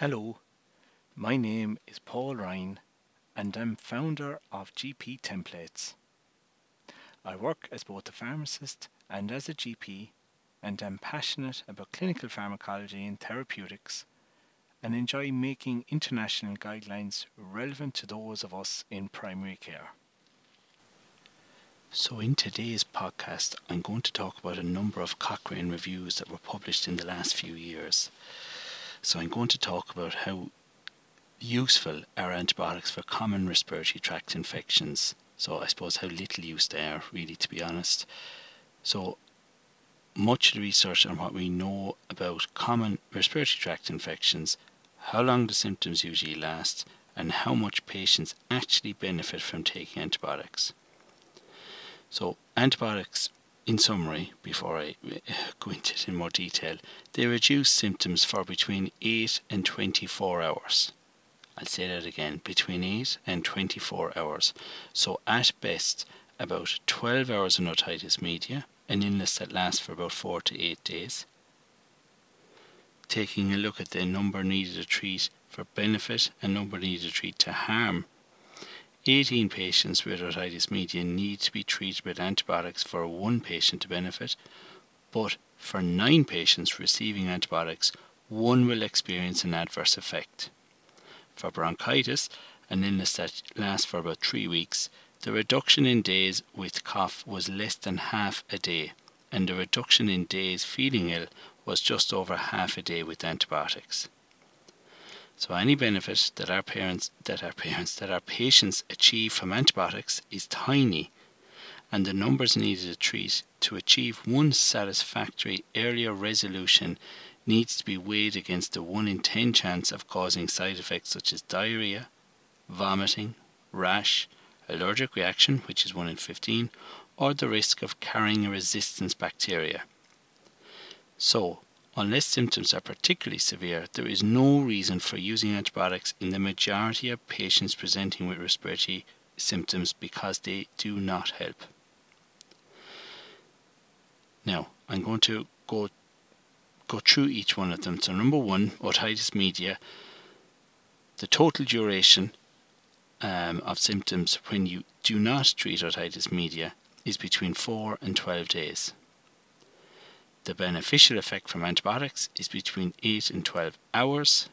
Hello, my name is Paul Ryan and I'm founder of GP Templates. I work as both a pharmacist and as a GP, and I'm passionate about clinical pharmacology and therapeutics and enjoy making international guidelines relevant to those of us in primary care. So in today's podcast, I'm going to talk about a number of Cochrane reviews that were published in the last few years. So I'm going to talk about how useful are antibiotics for common respiratory tract infections. So I suppose how little use they are, really, to be honest. So much of the research on what we know about common respiratory tract infections, how long the symptoms usually last, and how much patients actually benefit from taking antibiotics. So antibiotics, in summary, before I go into it in more detail, they reduce symptoms for between 8 and 24 hours. I'll say that again, between 8 and 24 hours. So at best, about 12 hours of otitis media, an illness that lasts for about 4 to 8 days. Taking a look at the number needed to treat for benefit and number needed to treat to harm, 18 patients with otitis media need to be treated with antibiotics for one patient to benefit, but for 9 patients receiving antibiotics, one will experience an adverse effect. For bronchitis, an illness that lasts for about 3 weeks, the reduction in days with cough was less than half a day, and the reduction in days feeling ill was just over half a day with antibiotics. So any benefit that our patients achieve from antibiotics is tiny, and the numbers needed to treat to achieve one satisfactory earlier resolution needs to be weighed against the 1 in 10 chance of causing side effects such as diarrhea, vomiting, rash, allergic reaction, which is 1 in 15, or the risk of carrying a resistance bacteria. So, unless symptoms are particularly severe, there is no reason for using antibiotics in the majority of patients presenting with respiratory symptoms because they do not help. Now, I'm going to go through each one of them. So number one, otitis media. The total duration of symptoms when you do not treat otitis media is between 4 and 12 days. The beneficial effect from antibiotics is between 8 and 12 hours.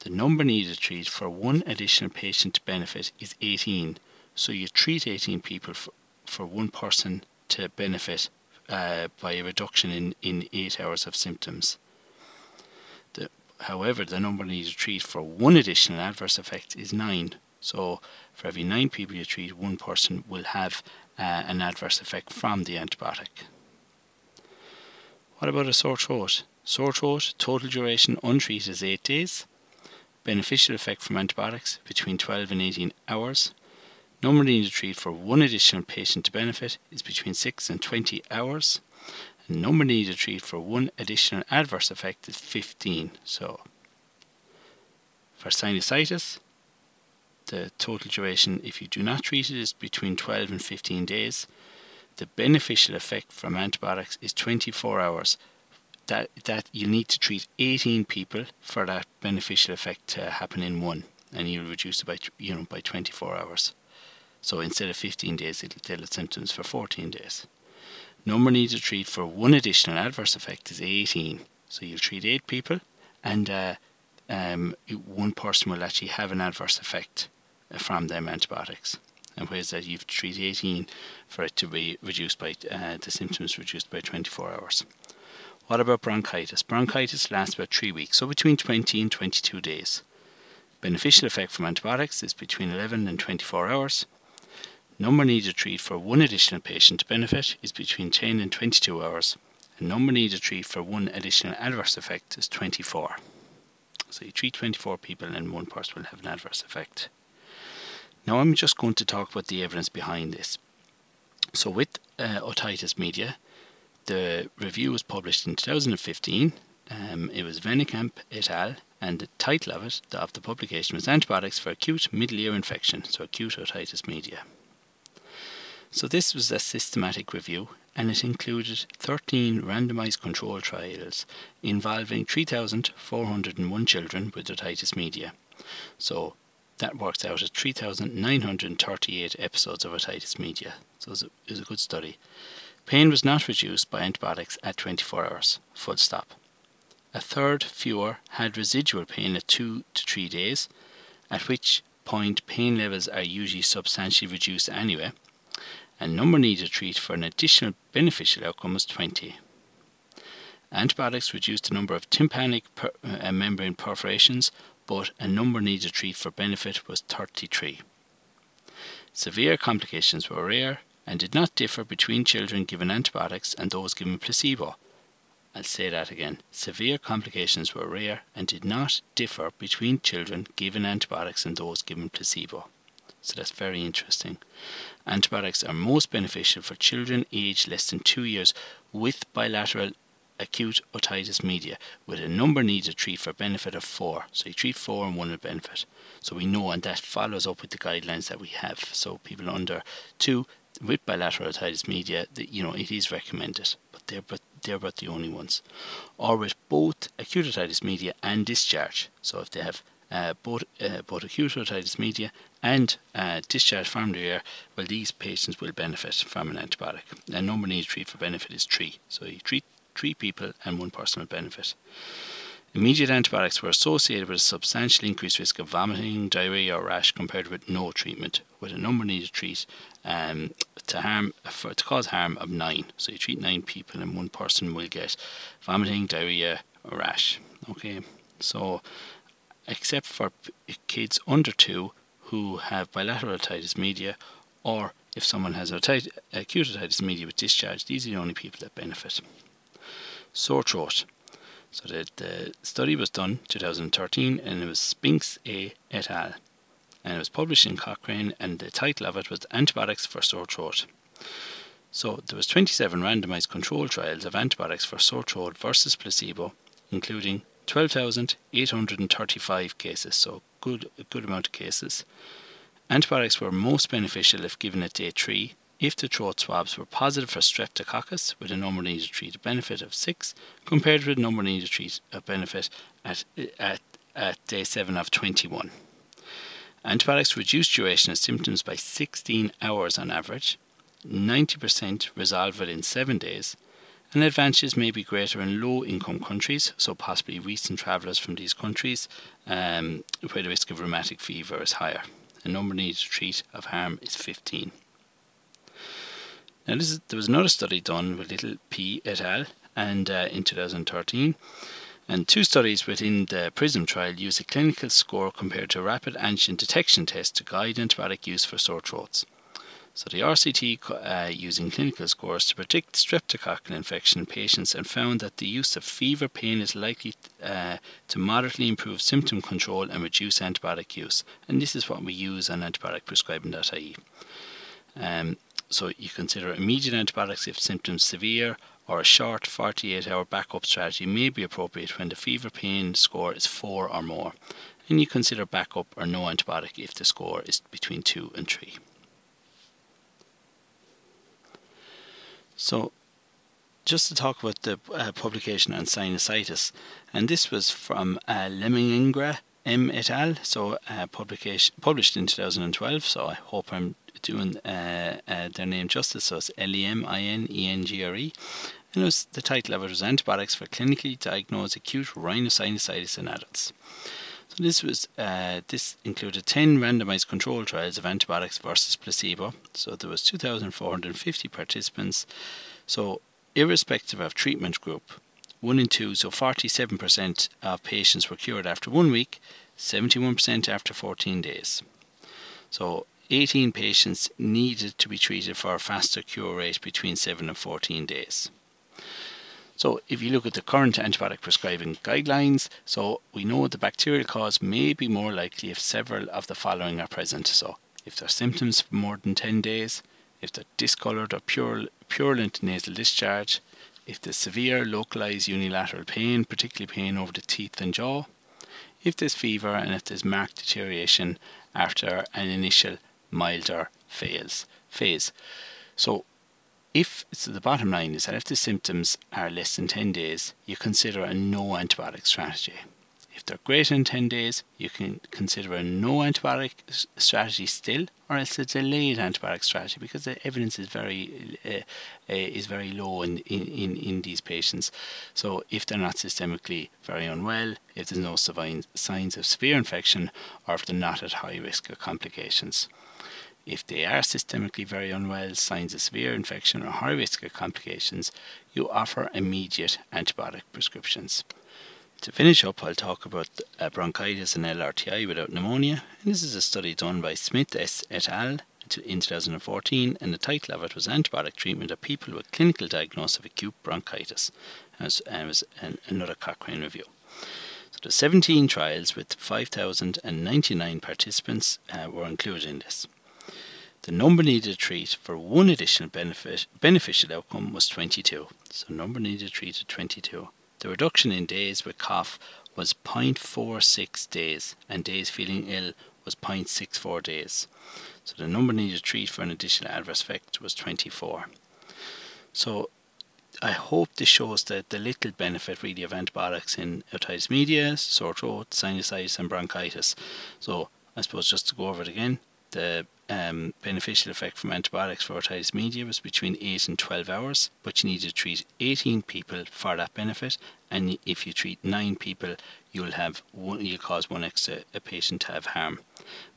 The number needed to treat for one additional patient to benefit is 18. So you treat 18 people for one person to benefit by a reduction in 8 hours of symptoms. However, the number needed to treat for one additional adverse effect is 9. So for every 9 people you treat, one person will have an adverse effect from the antibiotic. What about a sore throat? Sore throat, total duration untreated is 8 days. Beneficial effect from antibiotics between 12 and 18 hours. Number needed to treat for one additional patient to benefit is between 6 and 20 hours. And number needed to treat for one additional adverse effect is 15. So, for sinusitis, the total duration if you do not treat it is between 12 and 15 days. The beneficial effect from antibiotics is 24 hours. That you need to treat 18 people for that beneficial effect to happen in one, and you'll reduce it by 24 hours. So instead of 15 days, it'll deal with symptoms for 14 days. Number needed to treat for one additional adverse effect is 18. So you'll treat 8 people, and one person will actually have an adverse effect from them antibiotics. And whereas that you've treated 18 for it to be reduced by the symptoms reduced by 24 hours. What about bronchitis? Bronchitis lasts about 3 weeks, so between 20 and 22 days. Beneficial effect from antibiotics is between 11 and 24 hours. Number needed to treat for one additional patient to benefit is between 10 and 22 hours. And number needed to treat for one additional adverse effect is 24. So you treat 24 people and one person will have an adverse effect. Now I'm just going to talk about the evidence behind this. So with otitis media, the review was published in 2015. It was Venicamp et al. And the title of the publication was Antibiotics for Acute Middle Ear Infection, so acute otitis media. So this was a systematic review, and it included 13 randomised control trials involving 3,401 children with otitis media. So that works out at 3,938 episodes of otitis media. So it was a good study. Pain was not reduced by antibiotics at 24 hours, full stop. A third fewer had residual pain at 2 to 3 days, at which point pain levels are usually substantially reduced anyway, and number needed to treat for an additional beneficial outcome was 20. Antibiotics reduced the number of tympanic membrane perforations, but a number needed to treat for benefit was 33. Severe complications were rare and did not differ between children given antibiotics and those given placebo. I'll say that again. Severe complications were rare and did not differ between children given antibiotics and those given placebo. So that's very interesting. Antibiotics are most beneficial for children aged less than 2 years with bilateral acute otitis media, with a number needed to treat for benefit of 4. So you treat 4 and 1 will benefit. So we know, and that follows up with the guidelines that we have. So people under 2 with bilateral otitis media, it is recommended, but they're about the only ones. Or with both acute otitis media and discharge. So if they have both acute otitis media and discharge from the ear, well, these patients will benefit from an antibiotic. The number needed to treat for benefit is 3. So you treat 3 people and 1 person will benefit. Immediate antibiotics were associated with a substantially increased risk of vomiting, diarrhea or rash compared with no treatment, with a number needed to treat to cause harm of 9. So you treat 9 people and 1 person will get vomiting, diarrhea or rash. Okay, so except for kids under 2 who have bilateral otitis media, or if someone has acute otitis media with discharge, these are the only people that benefit. Sore throat. So the study was done in 2013, and it was Spinks et al. And it was published in Cochrane, and the title of it was Antibiotics for Sore Throat. So there was 27 randomized control trials of antibiotics for sore throat versus placebo, including 12,835 cases, so a good amount of cases. Antibiotics were most beneficial if given at day 3, if the throat swabs were positive for streptococcus, with a number needed to treat a benefit of 6, compared with a number needed to treat a benefit at day 7 of 21. Antibiotics reduced duration of symptoms by 16 hours on average, 90% resolved within 7 days, and advantages may be greater in low-income countries, so possibly recent travellers from these countries, where the risk of rheumatic fever is higher. The number needed to treat of harm is 15. Now, there was another study done with little P et al. And in 2013, and 2 studies within the PRISM trial used a clinical score compared to a rapid antigen detection test to guide antibiotic use for sore throats. So the RCT using clinical scores to predict streptococcal infection in patients, and found that the use of fever pain is likely to moderately improve symptom control and reduce antibiotic use. And this is what we use on antibioticprescribing.ie. So you consider immediate antibiotics if symptoms severe, or a short 48-hour backup strategy may be appropriate when the fever pain score is 4 or more. And you consider backup or no antibiotic if the score is between 2 and 3. So just to talk about the publication on sinusitis, and this was from Lemming Ingra, M et al., so published in 2012, so I hope I'm doing their name justice. So it's L-E-M-I-N-E-N-G-R-E, and the title of it was Antibiotics for Clinically Diagnosed Acute Rhinosinusitis in Adults. So this included 10 randomized control trials of antibiotics versus placebo. So there was 2,450 participants, so irrespective of treatment group, 1 in 2, so 47% of patients were cured after 1 week, 71% after 14 days. So 18 patients needed to be treated for a faster cure rate between 7 and 14 days. So if you look at the current antibiotic prescribing guidelines, so we know the bacterial cause may be more likely if several of the following are present. So if there are symptoms for more than 10 days, if they're discoloured or purulent nasal discharge, if there's severe localised unilateral pain, particularly pain over the teeth and jaw, if there's fever, and if there's marked deterioration after an initial milder phase. So the bottom line is that if the symptoms are less than 10 days, you consider a no antibiotic strategy. If they're greater than 10 days, you can consider a no antibiotic strategy still, or else a delayed antibiotic strategy, because the evidence is very low in these patients. So if they're not systemically very unwell, if there's no signs of severe infection, or if they're not at high risk of complications. If they are systemically very unwell, signs of severe infection or high risk of complications, you offer immediate antibiotic prescriptions. To finish up, I'll talk about bronchitis and LRTI without pneumonia. And this is a study done by Smith et al. In 2014, and the title of it was Antibiotic Treatment of People with Clinical Diagnosis of Acute Bronchitis. And it was another Cochrane review. So the 17 trials with 5,099 participants were included in this. The number needed to treat for one additional beneficial outcome was 22. So number needed to treat at 22. The reduction in days with cough was 0.46 days, and days feeling ill was 0.64 days. So the number needed to treat for an additional adverse effect was 24. So I hope this shows that the little benefit really of antibiotics in otitis media, sore throat, sinusitis and bronchitis. So I suppose just to go over it again, the beneficial effect from antibiotics for otitis media was between 8 and 12 hours, but you need to treat 18 people for that benefit, and if you treat 9 people, you'll cause one extra patient to have harm.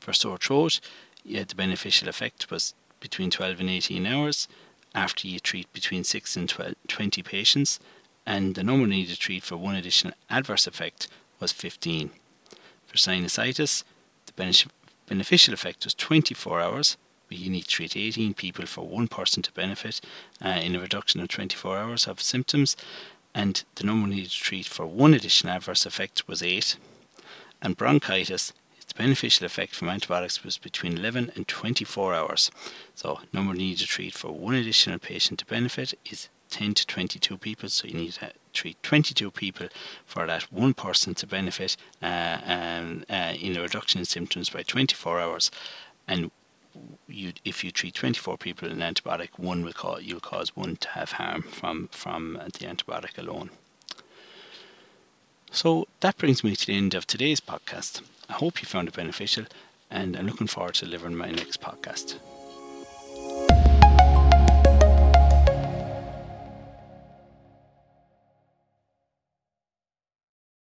For sore throat, the beneficial effect was between 12 and 18 hours after you treat between 6 and 20 patients, and the number needed to treat for one additional adverse effect was 15. For sinusitis, the beneficial effect was 24 hours, but you need to treat 18 people for one person to benefit in a reduction of 24 hours of symptoms, and the number needed to treat for one additional adverse effect was 8. And bronchitis, its beneficial effect from antibiotics was between 11 and 24 hours, so number needed to treat for one additional patient to benefit is 10 to 22 people, so you need to treat 22 people for that one person to benefit in a reduction in symptoms by 24 hours. And if you treat 24 people in an antibiotic, you'll cause one to have harm from the antibiotic alone. So that brings me to the end of today's podcast. I hope you found it beneficial, and I'm looking forward to delivering my next podcast.